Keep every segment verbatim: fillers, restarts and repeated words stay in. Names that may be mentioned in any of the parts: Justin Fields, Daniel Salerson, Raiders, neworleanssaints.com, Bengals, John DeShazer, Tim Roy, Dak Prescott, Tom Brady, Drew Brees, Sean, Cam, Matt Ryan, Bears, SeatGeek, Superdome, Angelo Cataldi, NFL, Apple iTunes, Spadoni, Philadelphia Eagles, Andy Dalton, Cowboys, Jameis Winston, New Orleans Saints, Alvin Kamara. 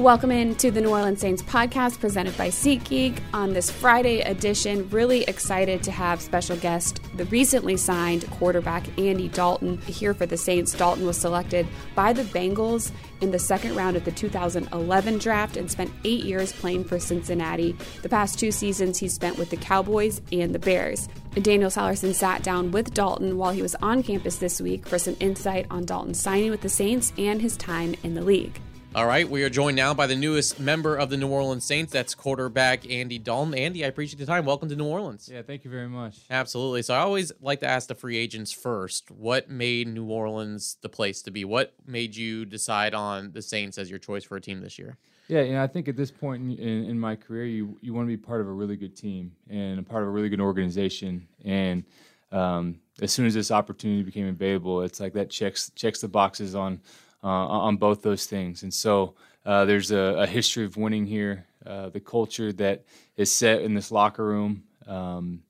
Welcome in to the New Orleans Saints podcast presented by SeatGeek on this Friday edition. Really excited to have special guest, the recently signed quarterback Andy Dalton, here for the Saints. Dalton was selected by the Bengals in the second round of the two thousand eleven draft and spent eight years playing for Cincinnati. The past two seasons he spent with the Cowboys and the Bears. Daniel Salerson sat down with Dalton while he was on campus this week for some insight on Dalton signing with the Saints and his time in the league. All right, we are joined now by the newest member of the New Orleans Saints. That's quarterback Andy Dalton. Andy, I appreciate the time. Welcome to New Orleans. Yeah, thank you very much. Absolutely. So I always like to ask the free agents first, what made New Orleans the place to be? What made you decide on the Saints as your choice for a team this year? Yeah, you know, I think at this point in, in, in my career, you, you want to be part of a really good team and a part of a really good organization. And um, as soon as this opportunity became available, it's like that checks checks the boxes on Uh, on both those things. And so uh, there's a, a history of winning here, uh, the culture that is set in this locker room, um,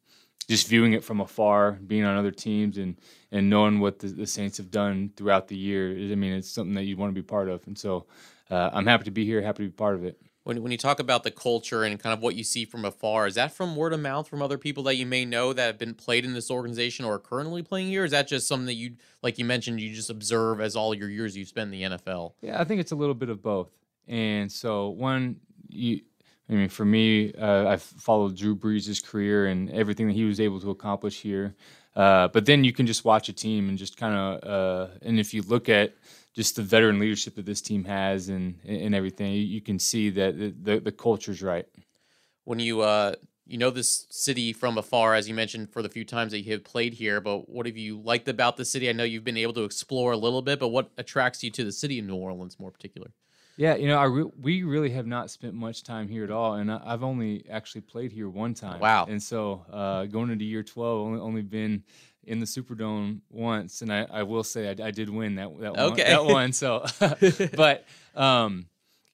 just viewing it from afar, being on other teams and and knowing what the, the Saints have done throughout the year. I mean, it's something that you want to be part of. And so uh, I'm happy to be here, happy to be part of it. When when you talk about the culture and kind of what you see from afar, is that from word of mouth from other people that you may know that have been played in this organization or are currently playing here? Or is that just something that you, like you mentioned, you just observe as all your years you spend in the N F L? Yeah, I think it's a little bit of both. And so one, you, I mean, for me, uh, I've followed Drew Brees' career and everything that he was able to accomplish here. Uh, but then you can just watch a team and just kind of, uh, and if you look at just the veteran leadership that this team has and and everything, you can see that the, the, the culture's right. When you, uh, you know this city from afar, as you mentioned, for the few times that you have played here, but what have you liked about the city? I know you've been able to explore a little bit, but what attracts you to the city of New Orleans more particular? Yeah, you know, I re- we really have not spent much time here at all, and I- I've only actually played here one time. Wow. And so uh, going into year twelve, only, only been in the Superdome once, and I, I will say I, I did win that, that, okay. one, that one. So, but, um,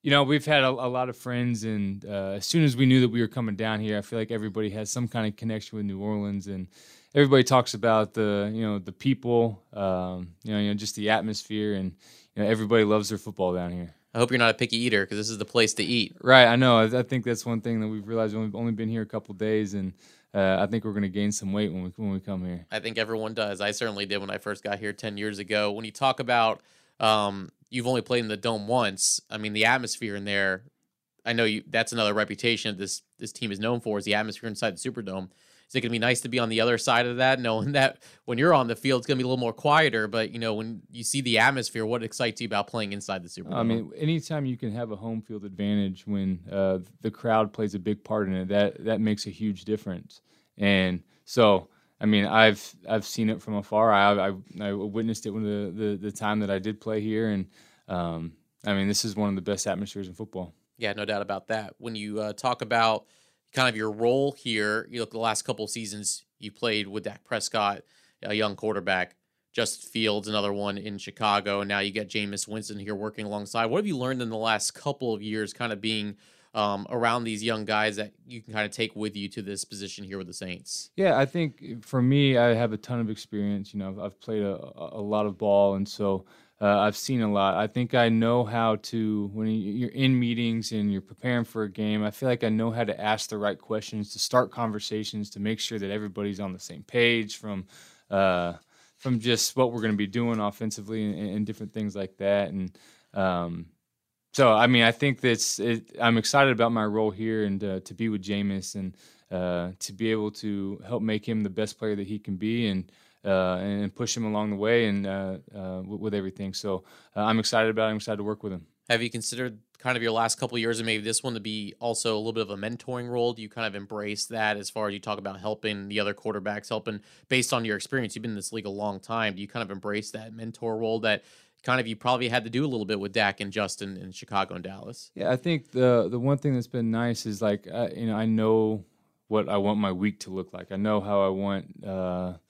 you know, we've had a, a lot of friends, and uh, as soon as we knew that we were coming down here, I feel like everybody has some kind of connection with New Orleans, and everybody talks about the, you know, the people, um, you know, you know, just the atmosphere, and you know, everybody loves their football down here. I hope you're not a picky eater because this is the place to eat. Right, I know. I, I think that's one thing that we've realized. We've only been here a couple of days, and uh, I think we're going to gain some weight when we when we come here. I think everyone does. I certainly did when I first got here ten years ago. When you talk about um, you've only played in the Dome once, I mean, the atmosphere in there, I know you, that's another reputation this this team is known for is the atmosphere inside the Superdome. Is it going to be nice to be on the other side of that, knowing that when you're on the field, it's going to be a little more quieter? But, you know, when you see the atmosphere, what excites you about playing inside the Superdome? I mean, anytime you can have a home field advantage when uh, the crowd plays a big part in it, that that makes a huge difference. And so, I mean, I've I've seen it from afar. I I, I witnessed it when the, the, the time that I did play here. And, um, I mean, this is one of the best atmospheres in football. Yeah, no doubt about that. When you uh, talk about kind of your role here, you look at the last couple of seasons, you played with Dak Prescott, a young quarterback, Justin Fields, another one in Chicago, and now you got Jameis Winston here working alongside. What have you learned in the last couple of years kind of being um, around these young guys that you can kind of take with you to this position here with the Saints? Yeah, I think for me, I have a ton of experience. You know, I've, I've played a, a lot of ball, and so uh, I've seen a lot. I think I know how to, when you're in meetings and you're preparing for a game, I feel like I know how to ask the right questions, to start conversations, to make sure that everybody's on the same page from uh, from just what we're going to be doing offensively and, and different things like that. And um, so, I mean, I think that's it, I'm excited about my role here and uh, to be with Jameis and uh, to be able to help make him the best player that he can be and Uh, and push him along the way and uh, uh, with everything. So uh, I'm excited about it. I'm excited to work with him. Have you considered kind of your last couple of years and maybe this one to be also a little bit of a mentoring role? Do you kind of embrace that as far as you talk about helping the other quarterbacks, helping based on your experience? You've been in this league a long time. Do you kind of embrace that mentor role that kind of you probably had to do a little bit with Dak and Justin in Chicago and Dallas? Yeah, I think the the one thing that's been nice is like, uh, you know, I know what I want my week to look like. I know how I want uh, –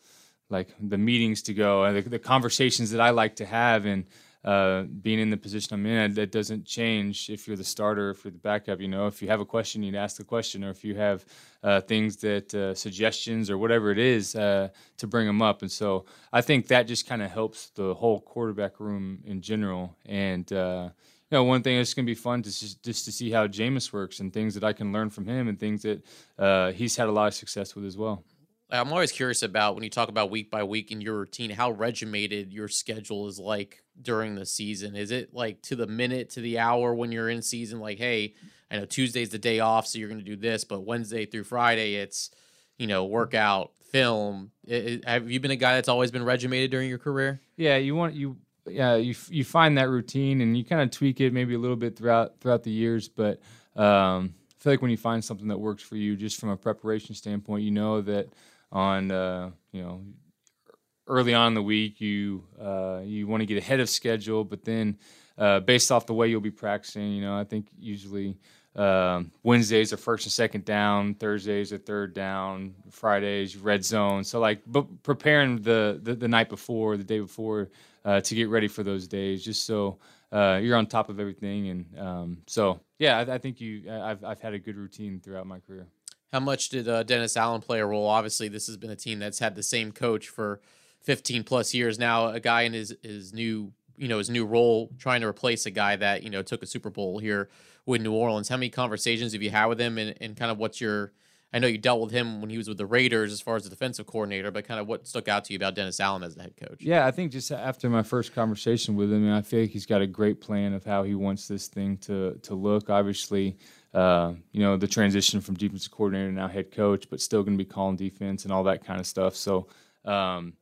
like the meetings to go and the, the conversations that I like to have and uh, being in the position I'm in, that doesn't change if you're the starter, if you're the backup, you know, if you have a question, you'd ask the question, or if you have uh, things that uh, suggestions or whatever it is uh, to bring them up. And so I think that just kind of helps the whole quarterback room in general. And, uh, you know, one thing that's going to be fun to just, just to see how Jameis works and things that I can learn from him and things that uh, he's had a lot of success with as well. I'm always curious about when you talk about week by week in your routine, how regimented your schedule is like during the season. Is it like to the minute, to the hour when you're in season? Like, hey, I know Tuesday's the day off, so you're going to do this, but Wednesday through Friday, it's, you know, workout, film. It, it, have you been a guy that's always been regimented during your career? Yeah, you want you, yeah, you you find that routine and you kind of tweak it maybe a little bit throughout throughout the years, but um, I feel like when you find something that works for you, just from a preparation standpoint, you know that. On uh, you know, early on in the week, you uh, you want to get ahead of schedule, but then uh, based off the way you'll be practicing, you know, I think usually um, Wednesdays are first and second down, Thursdays are third down, Fridays red zone. So like, but preparing the, the the night before, the day before, uh, to get ready for those days, just so uh, you're on top of everything. And um, so yeah, I, I think you I've I've had a good routine throughout my career. How much did uh, Dennis Allen play a role? Obviously, this has been a team that's had the same coach for fifteen plus years now. A guy in his, his new, you know, his new role, trying to replace a guy that, you know, took a Super Bowl here with New Orleans. How many conversations have you had with him, and, and kind of what's your? I know you dealt with him when he was with the Raiders as far as the defensive coordinator, but kind of what stuck out to you about Dennis Allen as the head coach? Yeah, I think just after my first conversation with him, I feel like he's got a great plan of how he wants this thing to to look. Obviously. Uh, you know, the transition from defensive coordinator to now head coach, but still going to be calling defense and all that kind of stuff. So, um,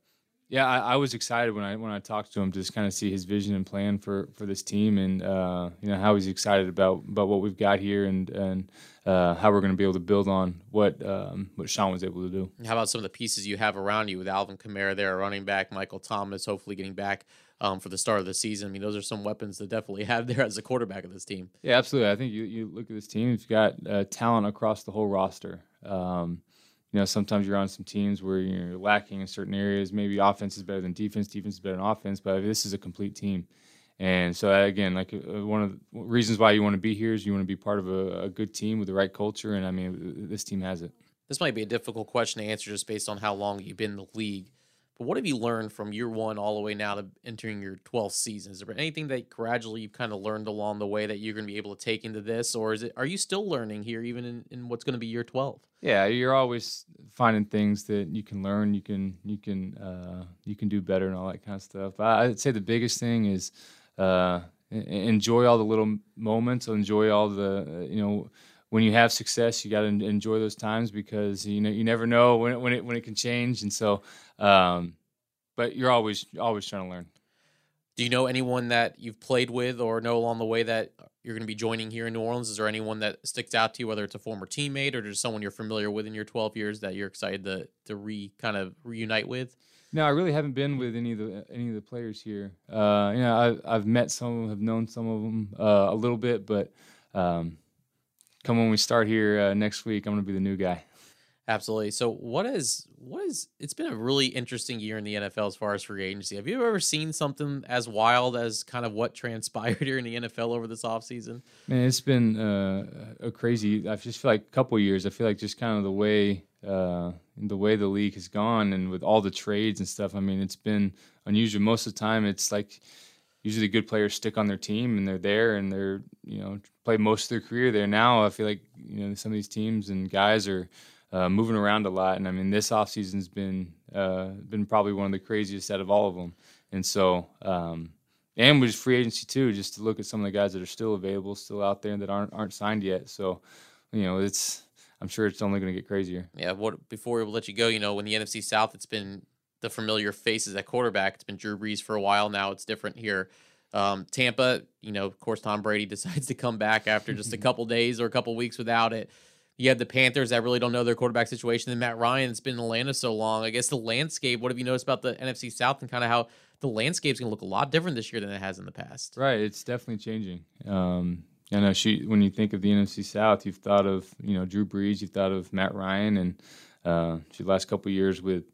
yeah, I, I was excited when I when I talked to him to just kind of see his vision and plan for, for this team, and uh, you know, how he's excited about, about what we've got here, and and uh, how we're going to be able to build on what um, what Sean was able to do. How about some of the pieces you have around you with Alvin Kamara there, running back, Michael Thomas, hopefully getting back. Um, for the start of the season. I mean, those are some weapons to definitely have there as a quarterback of this team. Yeah, absolutely. I think you, you look at this team, you've got uh, talent across the whole roster. Um, you know, sometimes you're on some teams where you're lacking in certain areas. Maybe offense is better than defense, defense is better than offense, but this is a complete team. And so, again, like uh, one of the reasons why you want to be here is you want to be part of a, a good team with the right culture, and, I mean, this team has it. This might be a difficult question to answer just based on how long you've been in the league. But what have you learned from year one all the way now to entering your twelfth season? Is there anything that gradually you've kind of learned along the way that you're going to be able to take into this? Or is it, are you still learning here even in, in what's going to be year twelve? Yeah, you're always finding things that you can learn, you can you can, uh, you can do better and all that kind of stuff. I'd say the biggest thing is uh, enjoy all the little moments, enjoy all the, you know, when you have success, you got to enjoy those times, because you know you never know when it, when it when it can change, and so. Um, but you're always always trying to learn. Do you know anyone that you've played with or know along the way that you're going to be joining here in New Orleans? Is there anyone that sticks out to you, whether it's a former teammate or just someone you're familiar with in your twelve years that you're excited to to re kind of reunite with? No, I really haven't been with any of the any of the players here. Uh, you know, I, I've met some, have known some of them uh, a little bit, but. Um, Come when we start here uh, next week, I'm going to be the new guy. Absolutely. So what is, what is, it's been a really interesting year in the N F L as far as free agency. Have you ever seen something as wild as kind of what transpired here in the N F L over this offseason? Man, it's been uh, a crazy, I just feel like a couple years. I feel like just kind of the way, uh, the way the league has gone and with all the trades and stuff. I mean, it's been unusual. Most of the time it's like, usually good players stick on their team and they're there and they're, you know, play most of their career there. Now I feel like, you know, some of these teams and guys are uh, moving around a lot. And I mean, this offseason's been uh, been probably one of the craziest out of all of them. And so, um, and with free agency too, just to look at some of the guys that are still available, still out there and that aren't aren't signed yet. So, you know, it's, I'm sure it's only going to get crazier. Yeah. What before we let you go, you know, when the N F C South, it's been the familiar faces at quarterback. It's been Drew Brees for a while now. It's different here. Um, Tampa, you know, of course, Tom Brady decides to come back after just a couple days or a couple weeks without it. You have the Panthers that really don't know their quarterback situation. And Matt Ryan's been in Atlanta so long. I guess the landscape, what have you noticed about the N F C South and kind of how the landscape's going to look a lot different this year than it has in the past? Right. It's definitely changing. Um, I know she, when you think of the N F C South, you've thought of, you know, Drew Brees, you've thought of Matt Ryan, and uh, the last couple years with,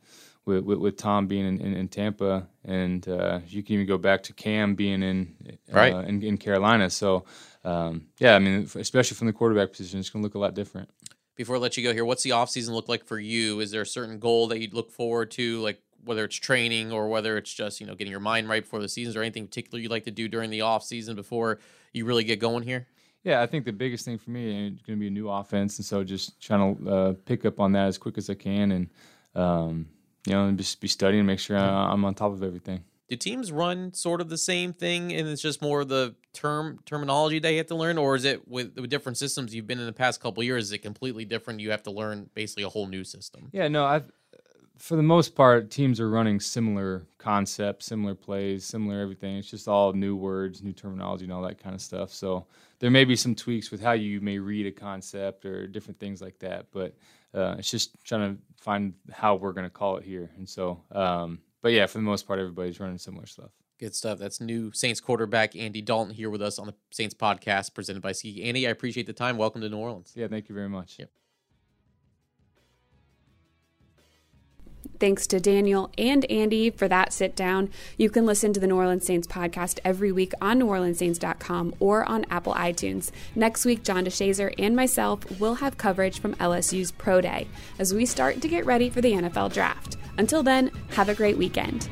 With, with with Tom being in, in, in Tampa, and uh, you can even go back to Cam being in uh, right. in, in Carolina. So, um, yeah, I mean, especially from the quarterback position, it's going to look a lot different. Before I let you go here, what's the offseason look like for you? Is there a certain goal that you'd look forward to? Like, whether it's training or whether it's just, you know, getting your mind right before the seasons, or anything particular you like to do during the off season before you really get going here? Yeah, I think the biggest thing for me, and it's going to be a new offense, and so just trying to uh, pick up on that as quick as I can, and um, you know, and just be studying, make sure I'm on top of everything. Do teams run sort of the same thing, and it's just more the term terminology they have to learn, or is it with, with different systems you've been in the past couple of years? Is it completely different? You have to learn basically a whole new system. Yeah, no, I've, for the most part, teams are running similar concepts, similar plays, similar everything. It's just all new words, new terminology, and all that kind of stuff. So there may be some tweaks with how you may read a concept or different things like that, but uh, it's just trying to find how we're going to call it here. And so, um, but yeah, for the most part, everybody's running similar stuff. Good stuff. That's new Saints quarterback Andy Dalton here with us on the Saints podcast presented by SeatGeek. Andy, I appreciate the time. Welcome to New Orleans. Yeah, thank you very much. Yep. Thanks to Daniel and Andy for that sit down. You can listen to the New Orleans Saints podcast every week on new orleans saints dot com or on Apple iTunes. Next week, John DeShazer and myself will have coverage from L S U's Pro Day as we start to get ready for the N F L Draft. Until then, have a great weekend.